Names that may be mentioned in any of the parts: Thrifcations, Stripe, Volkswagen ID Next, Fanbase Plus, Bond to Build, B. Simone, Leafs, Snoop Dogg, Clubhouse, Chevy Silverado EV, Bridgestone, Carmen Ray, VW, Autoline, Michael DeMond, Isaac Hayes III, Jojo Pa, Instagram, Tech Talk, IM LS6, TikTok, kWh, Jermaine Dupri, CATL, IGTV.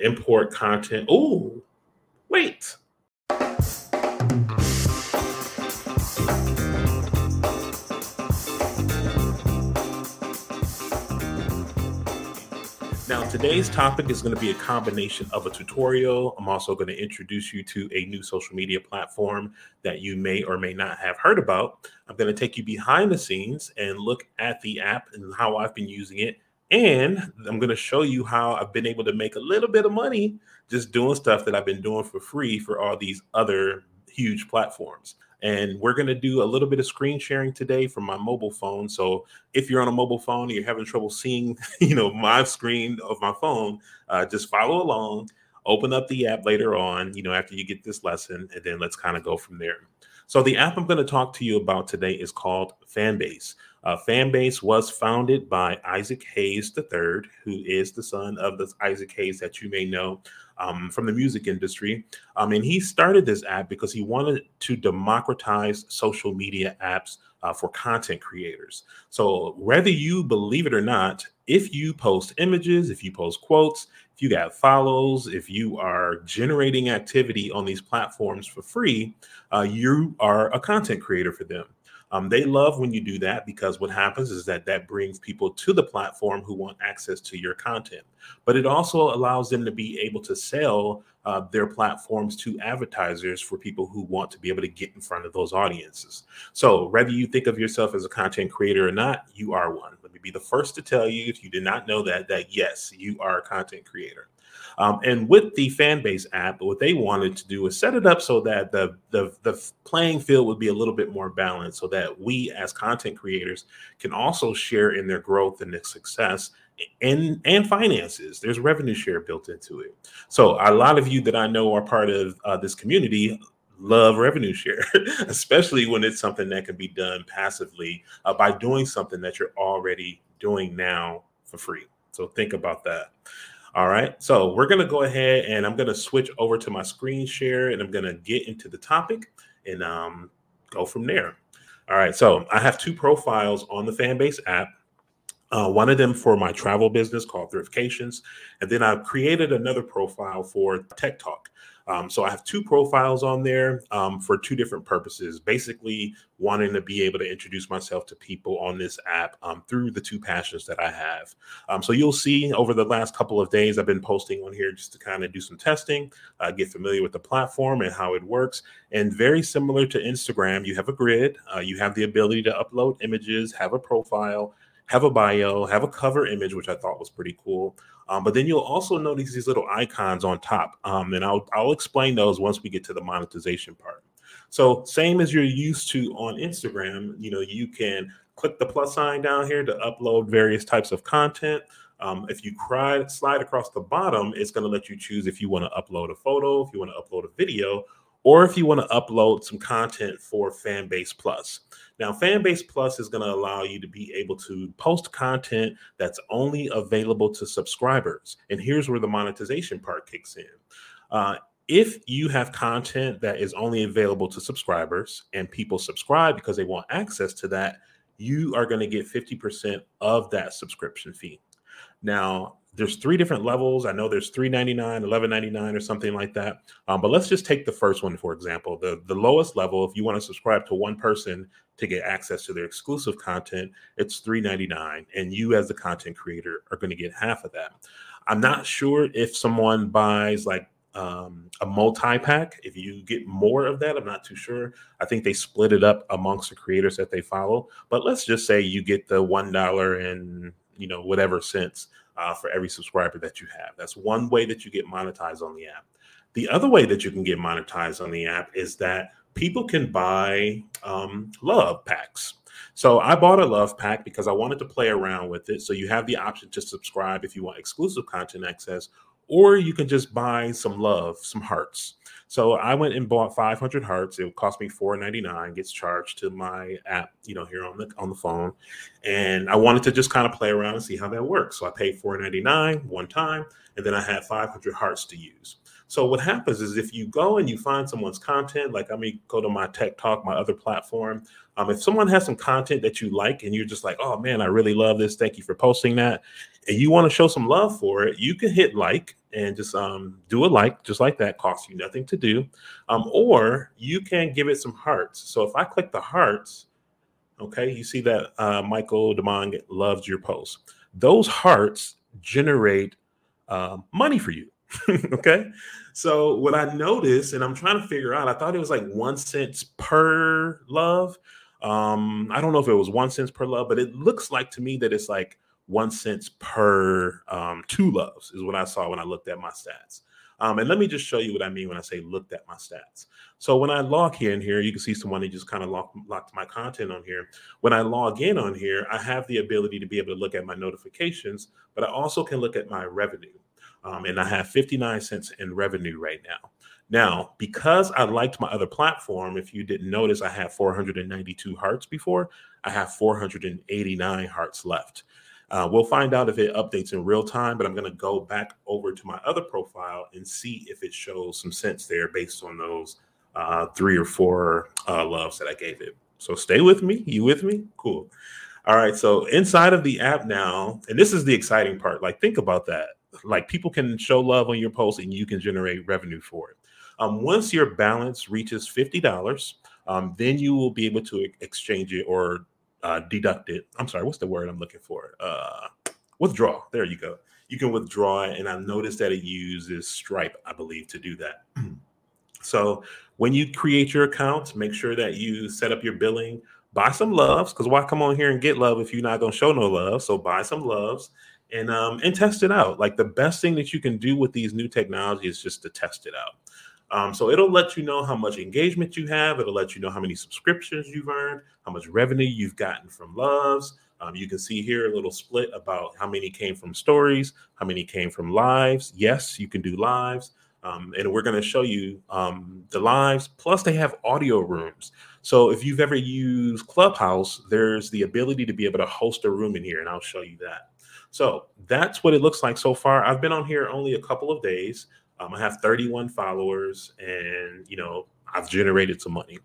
import content. Ooh, wait. Now, today's topic is going to be a combination of a tutorial. I'm also going to introduce you to a new social media platform that you may or may not have heard about. I'm going to take you behind the scenes and look at the app and how I've been using it. And I'm going to show you how I've been able to make a little bit of money just doing stuff that I've been doing for free for all these other huge platforms. And we're going to do a little bit of screen sharing today from my mobile phone. So if you're on a mobile phone and you're having trouble seeing, my screen of my phone, just follow along, open up the app later on, after you get this lesson, and then let's kind of go from there. So the app I'm going to talk to you about today is called Fanbase. Fanbase was founded by Isaac Hayes III, who is the son of the Isaac Hayes that you may know from the music industry. And he started this app because he wanted to democratize social media apps for content creators. So whether you believe it or not, if you post images, if you post quotes, if you got follows, if you are generating activity on these platforms for free, you are a content creator for them. They love when you do that because what happens is that brings people to the platform who want access to your content. But it also allows them to be able to sell their platforms to advertisers for people who want to be able to get in front of those audiences. So whether you think of yourself as a content creator or not, you are one. Let me be the first to tell you, if you did not know that yes, you are a content creator. And with the Fanbase app, what they wanted to do is set it up so that the playing field would be a little bit more balanced so that we as content creators can also share in their growth and their success and finances. There's revenue share built into it. So a lot of you that I know are part of this community love revenue share, especially when it's something that can be done passively by doing something that you're already doing now for free. So think about that. All right, so we're going to go ahead and I'm going to switch over to my screen share and I'm going to get into the topic and go from there. All right, so I have two profiles on the Fanbase app. One of them for my travel business called Thrifcations. And then I've created another profile for Tech Talk. So I have two profiles on there for two different purposes, basically wanting to be able to introduce myself to people on this app through the two passions that I have. So you'll see over the last couple of days, I've been posting on here just to kind of do some testing, get familiar with the platform and how it works. And very similar to Instagram, you have a grid, you have the ability to upload images, have a profile, have a bio, have a cover image, which I thought was pretty cool. But then you'll also notice these little icons on top. And I'll explain those once we get to the monetization part. So same as you're used to on Instagram, you can click the plus sign down here to upload various types of content. If you slide across the bottom, it's going to let you choose if you want to upload a photo, if you want to upload a video, or if you want to upload some content for Fanbase Plus. Now, Fanbase Plus is going to allow you to be able to post content that's only available to subscribers. And here's where the monetization part kicks in. If you have content that is only available to subscribers and people subscribe because they want access to that, you are going to get 50% of that subscription fee. Now, there's three different levels. I know there's $3.99, $11.99 or something like that. But let's just take the first one, for example, the lowest level. If you want to subscribe to one person to get access to their exclusive content, it's $3.99. And you as the content creator are going to get half of that. I'm not sure if someone buys like a multi-pack, if you get more of that, I'm not too sure. I think they split it up amongst the creators that they follow. But let's just say you get the $1 and whatever cents for every subscriber that you have. That's one way that you get monetized on the app. The other way that you can get monetized on the app is that people can buy love packs. So I bought a love pack because I wanted to play around with it. So you have the option to subscribe if you want exclusive content access, or you can just buy some love, some hearts. So I went and bought 500 hearts. It cost me $4.99, gets charged to my app, here on the phone. And I wanted to just kind of play around and see how that works. So I paid $4.99 one time, and then I had 500 hearts to use. So what happens is if you go and you find someone's content, like I may go to my Tech Talk, my other platform. If someone has some content that you like and you're just like, oh, man, I really love this. Thank you for posting that. And you want to show some love for it, you can hit like and just do a like, just like that, costs you nothing to do. Or you can give it some hearts. So if I click the hearts, okay, you see that Michael DeMond loves your post. Those hearts generate money for you. Okay. So what I noticed, and I'm trying to figure out, I thought it was like 1 cent per love. I don't know if it was 1 cent per love, but it looks like to me that it's like 1 cent per two loves is what I saw when I looked at my stats. And let me just show you what I mean when I say looked at my stats. So when I log in here, you can see someone who just kind of locked my content on here. When I log in on here, I have the ability to be able to look at my notifications, but I also can look at my revenue. And I have 59 cents in revenue right now. Now, because I liked my other platform, if you didn't notice, I had 492 hearts before. I have 489 hearts left. We'll find out if it updates in real time, but I'm going to go back over to my other profile and see if it shows some cents there based on those three or four loves that I gave it. So stay with me. You with me? Cool. All right. So inside of the app now, and this is the exciting part. Like, think about that. Like, people can show love on your post and you can generate revenue for it. Once your balance reaches $50, then you will be able to exchange it or deduct it. I'm sorry, what's the word I'm looking for? Withdraw. There you go. You can withdraw it. And I noticed that it uses Stripe, I believe, to do that. So when you create your account, make sure that you set up your billing. Buy some loves, because why come on here and get love if you're not going to show no love? So buy some loves. And test it out. Like, the best thing that you can do with these new technologies is just to test it out. So it'll let you know how much engagement you have. It'll let you know how many subscriptions you've earned, how much revenue you've gotten from loves. You can see here a little split about how many came from stories, how many came from lives. Yes, you can do lives. And we're going to show you the lives. Plus, they have audio rooms. So if you've ever used Clubhouse, there's the ability to be able to host a room in here. And I'll show you that. So that's what it looks like so far. I've been on here only a couple of days. I have 31 followers, and, you know, I've generated some money.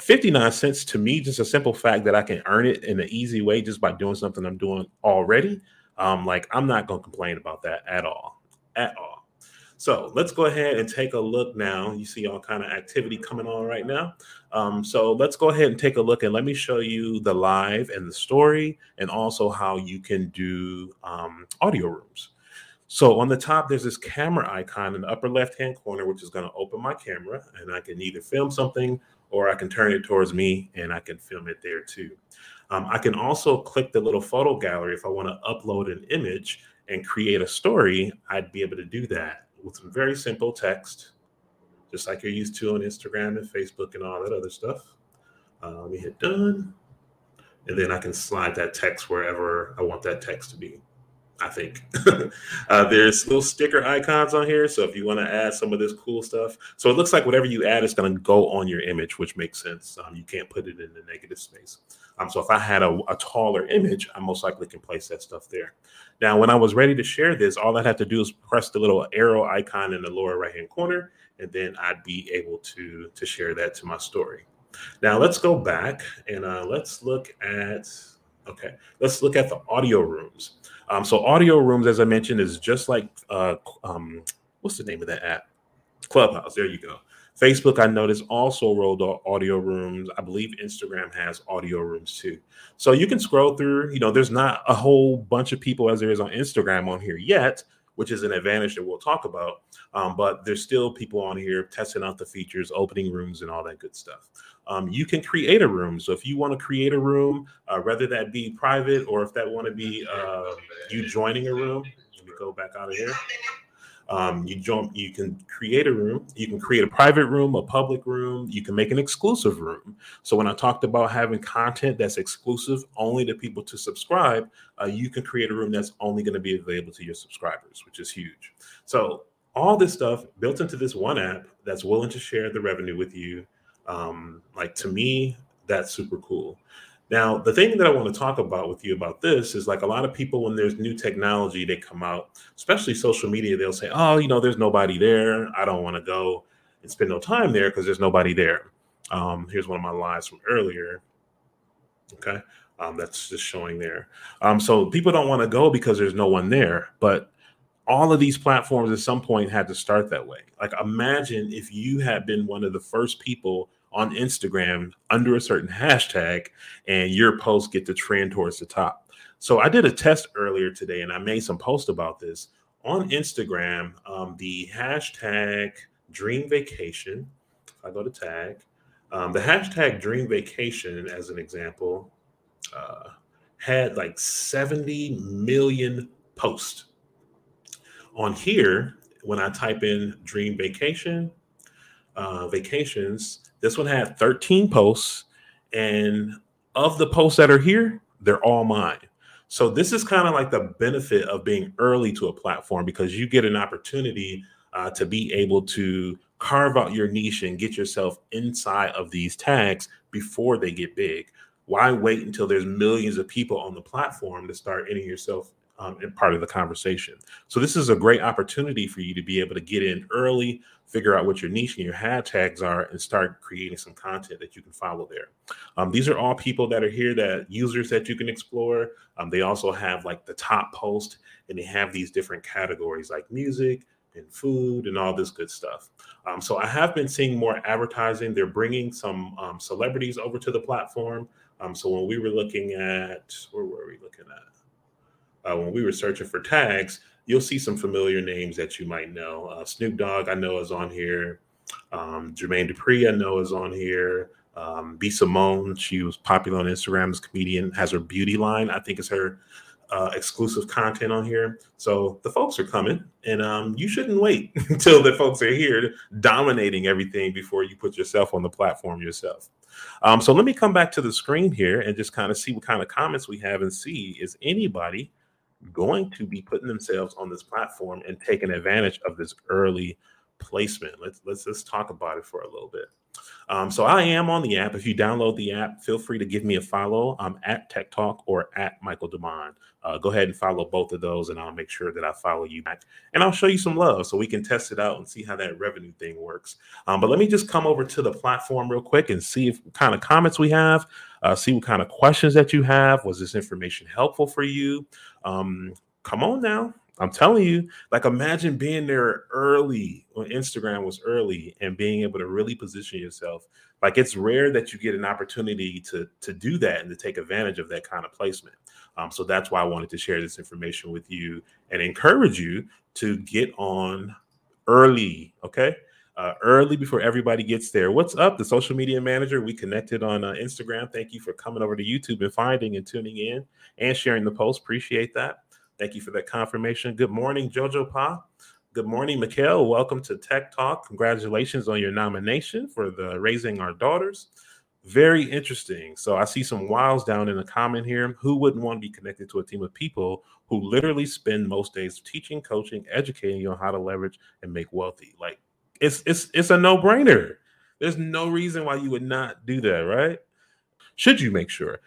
59 cents to me, just a simple fact that I can earn it in an easy way just by doing something I'm doing already. Like, I'm not going to complain about that at all, at all. So let's go ahead and take a look now. You see all kind of activity coming on right now. So let's go ahead and take a look, and let me show you the live and the story, and also how you can do audio rooms. So on the top, there's this camera icon in the upper left-hand corner, which is going to open my camera, and I can either film something or I can turn it towards me and I can film it there too. I can also click the little photo gallery if I want to upload an image and create a story. I'd be able to do that with some very simple text, just like you're used to on Instagram and Facebook and all that other stuff. Let me hit done. And then I can slide that text wherever I want that text to be, I think. There's little sticker icons on here. So if you want to add some of this cool stuff. So it looks like whatever you add is going to go on your image, which makes sense. You can't put it in the negative space. So if I had a taller image, I most likely can place that stuff there. Now, when I was ready to share this, all I'd have to do is press the little arrow icon in the lower right-hand corner, and then I'd be able to share that to my story. Now, let's go back and let's look at the audio rooms. So audio rooms, as I mentioned, is just like, what's the name of that app? Clubhouse. There you go. Facebook, I noticed, also rolled out audio rooms. I believe Instagram has audio rooms too. So you can scroll through. You know, there's not a whole bunch of people as there is on Instagram on here yet, which is an advantage that we'll talk about. But there's still people on here testing out the features, opening rooms, and all that good stuff. You can create a room. So if you want to create a room, whether that be private or if that want to be you joining a room, let me go back out of here. You can create a room. You can create a private room, a public room. You can make an exclusive room. So when I talked about having content that's exclusive only to people to subscribe, you can create a room that's only going to be available to your subscribers, which is huge. So all this stuff built into this one app that's willing to share the revenue with you. Like, to me, that's super cool. Now, the thing that I want to talk about with you about this is, like, a lot of people, when there's new technology, they come out, especially social media, they'll say, oh, you know, there's nobody there. I don't want to go and spend no time there because there's nobody there. Here's one of my lives from earlier. Okay. That's just showing there. So people don't want to go because there's no one there. But all of these platforms at some point had to start that way. Like, imagine if you had been one of the first people on Instagram under a certain hashtag and your posts get to trend towards the top. So I did a test earlier today and I made some posts about this on Instagram. The hashtag dream vacation, if I go to tag, the hashtag dream vacation, as an example, had like 70 million posts. On here, when I type in dream vacation, vacations, this one had 13 posts, and of the posts that are here, they're all mine. So this is kind of like the benefit of being early to a platform, because you get an opportunity to be able to carve out your niche and get yourself inside of these tags before they get big. Why wait until there's millions of people on the platform to start getting yourself and part of the conversation? So this is a great opportunity for you to be able to get in early, figure out what your niche and your hashtags are, and start creating some content that you can follow there. These are all people that are here, that users that you can explore. They also have like the top post, and they have these different categories like music and food and all this good stuff. So I have been seeing more advertising. They're bringing some celebrities over to the platform. So when we were looking at, where were we looking at? When we were searching for tags, you'll see some familiar names that you might know. Snoop Dogg, I know, is on here. Jermaine Dupri, I know, is on here. B. Simone, she was popular on Instagram as a comedian, has her beauty line. I think it's her exclusive content on here. So the folks are coming, and you shouldn't wait until the folks are here dominating everything before you put yourself on the platform yourself. So let me come back to the screen here and just kind of see what kind of comments we have and see is anybody going to be putting themselves on this platform and taking advantage of this early placement. Let's just talk about it for a little bit. So I am on the app. If you download the app, feel free to give me a follow. I'm at Tech Talk or at Michael DeMond. Go ahead and follow both of those, and I'll make sure that I follow you back. And I'll show you some love so we can test it out and see how that revenue thing works. But let me just come over to the platform real quick and see what kind of comments we have, see what kind of questions that you have. Was this information helpful for you? Come on now. I'm telling you, like, imagine being there early when Instagram was early and being able to really position yourself. Like, it's rare that you get an opportunity to do that and to take advantage of that kind of placement. So that's why I wanted to share this information with you and encourage you to get on early, okay? Early before everybody gets there. What's up, the social media manager? We connected on Instagram. Thank you for coming over to YouTube and finding and tuning in and sharing the post. Appreciate that. Thank you for that confirmation. Good morning, Jojo Pa. Good morning, Mikhail. Welcome to Tech Talk. Congratulations on your nomination for the Raising Our Daughters. Very interesting. So I see some wows down in the comment here. Who wouldn't want to be connected to a team of people who literally spend most days teaching, coaching, educating you on how to leverage and make wealthy? Like, it's a no-brainer. There's no reason why you would not do that, right? Should you make sure?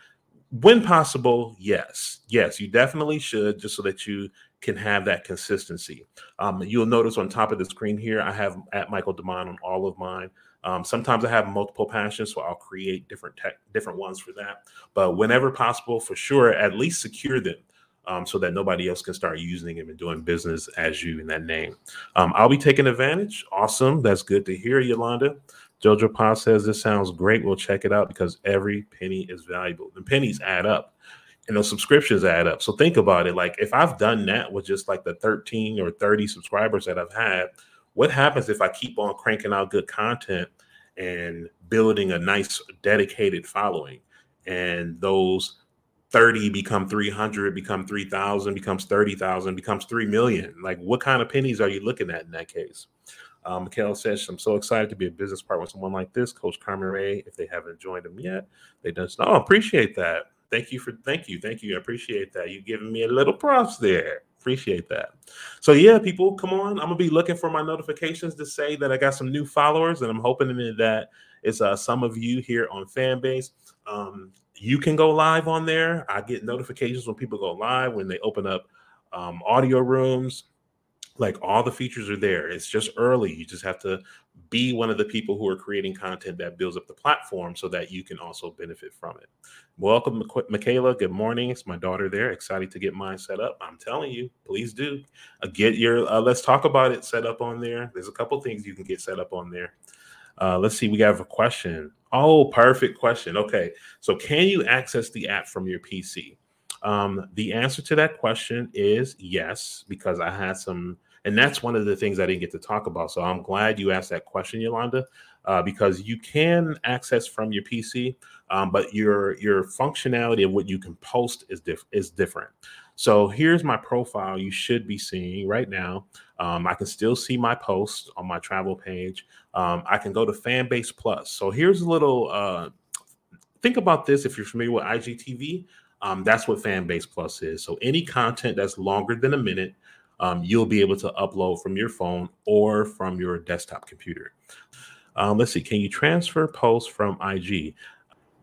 When possible, yes. Yes, you definitely should, just so that you can have that consistency. You'll notice on top of the screen here, I have at Michael DeMond on all of mine. Sometimes I have multiple passions, so I'll create different ones for that. But whenever possible, for sure, at least secure them so that nobody else can start using them and doing business as you in that name. I'll be taking advantage. Awesome. That's good to hear, Yolanda. Jojo Pa says, this sounds great. We'll check it out because every penny is valuable. The pennies add up and those subscriptions add up. So think about it. Like, if I've done that with just like the 13 or 30 subscribers that I've had, what happens if I keep on cranking out good content and building a nice dedicated following, and those 30 become 300, become 3,000, becomes 30,000, becomes 3 million? Like, what kind of pennies are you looking at in that case? Mikhail says, I'm so excited to be a business partner with someone like this, Coach Carmen Ray. If they haven't joined him yet, they don't. Oh, appreciate that. Thank you. I appreciate that. You're giving me a little props there. Appreciate that. So yeah, people, come on. I'm gonna be looking for my notifications to say that I got some new followers, and I'm hoping that it's some of you here on Fanbase. You can go live on there. I get notifications when people go live, when they open up audio rooms. Like, all the features are there. It's just early. You just have to be one of the people who are creating content that builds up the platform so that you can also benefit from it. Welcome, Michaela. Good morning. It's my daughter there. Excited to get mine set up. I'm telling you, please do. Get your Let's Talk About It set up on there. There's a couple things you can get set up on there. Let's see. We have a question. Oh, perfect question. Okay. So can you access the app from your PC? The answer to that question is yes, because I had some. And that's one of the things I didn't get to talk about. So I'm glad you asked that question, Yolanda, because you can access from your PC, but your functionality of what you can post is different. So here's my profile you should be seeing right now. I can still see my posts on my travel page. I can go to Fanbase Plus. So here's a little think about this if you're familiar with IGTV. That's what Fanbase Plus is. So any content that's longer than a minute, you'll be able to upload from your phone or from your desktop computer. Let's see. Can you transfer posts from IG?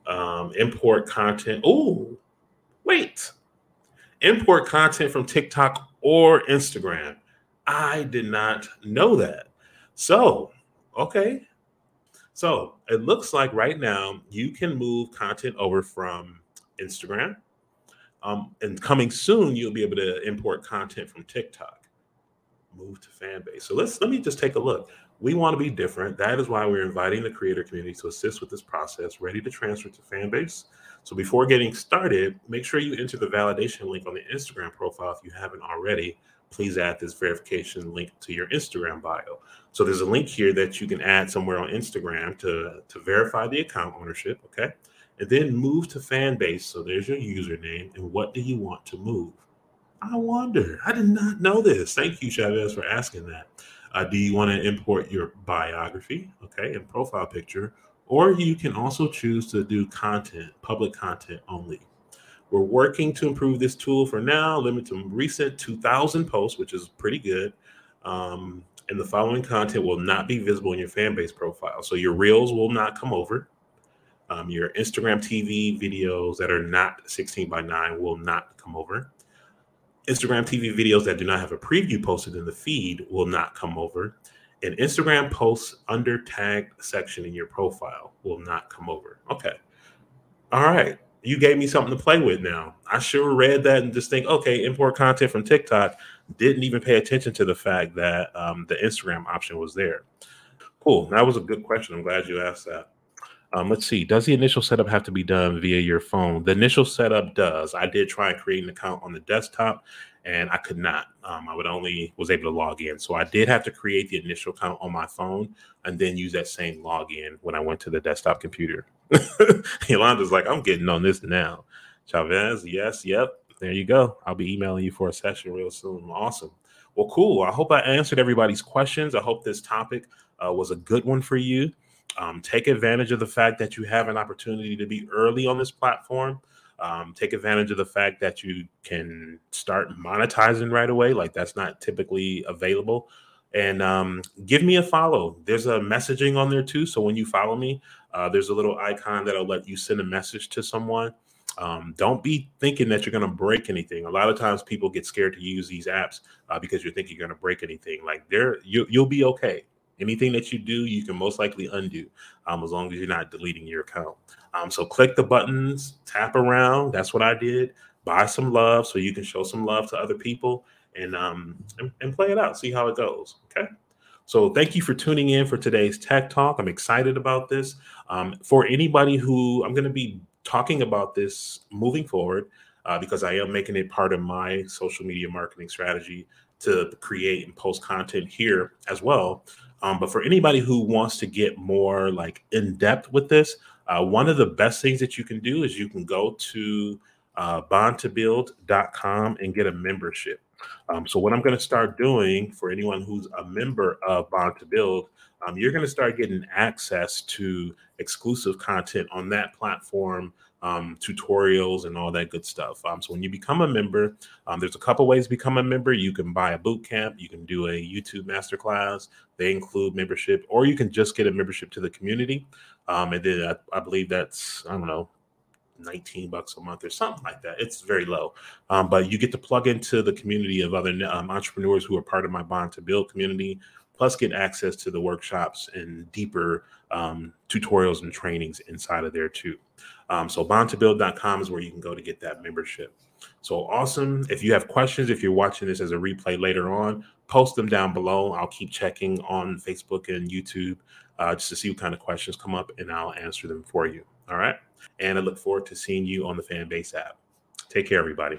Import content. Oh, wait. Import content from TikTok or Instagram. I did not know that. So, okay. So it looks like right now you can move content over from Instagram. And coming soon, you'll be able to import content from TikTok. Move to Fanbase. So let me just take a look. We want to be different. That is why we're inviting the creator community to assist with this process, ready to transfer to Fanbase. So before getting started, make sure you enter the validation link on the Instagram profile if you haven't already. Please add this verification link to your Instagram bio. So there's a link here that you can add somewhere on Instagram to verify the account ownership, okay? And then move to Fanbase. So there's your username. And what do you want to move? I wonder. I did not know this. Thank you, Chavez, for asking that. Do you want to import your biography, okay, and profile picture? Or you can also choose to do content, public content only. We're working to improve this tool for now. Limit to recent 2,000 posts, which is pretty good. And the following content will not be visible in your Fanbase profile. So your reels will not come over. Your Instagram TV videos that are not 16:9 will not come over. Instagram TV videos that do not have a preview posted in the feed will not come over. And Instagram posts under tagged section in your profile will not come over. Okay. All right. You gave me something to play with now. I sure read that and just think, okay, import content from TikTok. Didn't even pay attention to the fact that the Instagram option was there. Cool. That was a good question. I'm glad you asked that. Let's see. Does the initial setup have to be done via your phone? The initial setup does. I did try and create an account on the desktop, and I could not. I was able to log in. So I did have to create the initial account on my phone and then use that same login when I went to the desktop computer. Yolanda's like, I'm getting on this now. Chavez, yes, yep. There you go. I'll be emailing you for a session real soon. Awesome. Well, cool. I hope I answered everybody's questions. I hope this topic was a good one for you. Take advantage of the fact that you have an opportunity to be early on this platform. Take advantage of the fact that you can start monetizing right away. Like, that's not typically available. And give me a follow. There's a messaging on there too. So when you follow me, there's a little icon that'll let you send a message to someone. Don't be thinking that you're going to break anything. A lot of times people get scared to use these apps because you're thinking you're going to break anything. Like, you'll be okay. Anything that you do, you can most likely undo as long as you're not deleting your account. So click the buttons, tap around. That's what I did. Buy some love so you can show some love to other people and play it out. See how it goes. Okay. So thank you for tuning in for today's Tech Talk. I'm excited about this. For anybody who I'm going to be talking about this moving forward because I am making it part of my social media marketing strategy to create and post content here as well. But for anybody who wants to get more like in depth with this, one of the best things that you can do is you can go to bondtobuild.com and get a membership. So what I'm going to start doing for anyone who's a member of Bond to Build, you're going to start getting access to exclusive content on that platform, tutorials and all that good stuff. So when you become a member, there's a couple ways to become a member. You can buy a boot camp. You can do a YouTube masterclass. They include membership, or you can just get a membership to the community. And then I believe that's, I don't know, $19 a month or something like that. It's very low, but you get to plug into the community of other entrepreneurs who are part of my Bond to Build community, plus get access to the workshops and deeper tutorials and trainings inside of there too. So bondtobuild.com is where you can go to get that membership. So awesome. If you have questions, if you're watching this as a replay later on, post them down below. I'll keep checking on Facebook and YouTube just to see what kind of questions come up, and I'll answer them for you. All right. And I look forward to seeing you on the Fanbase app. Take care, everybody.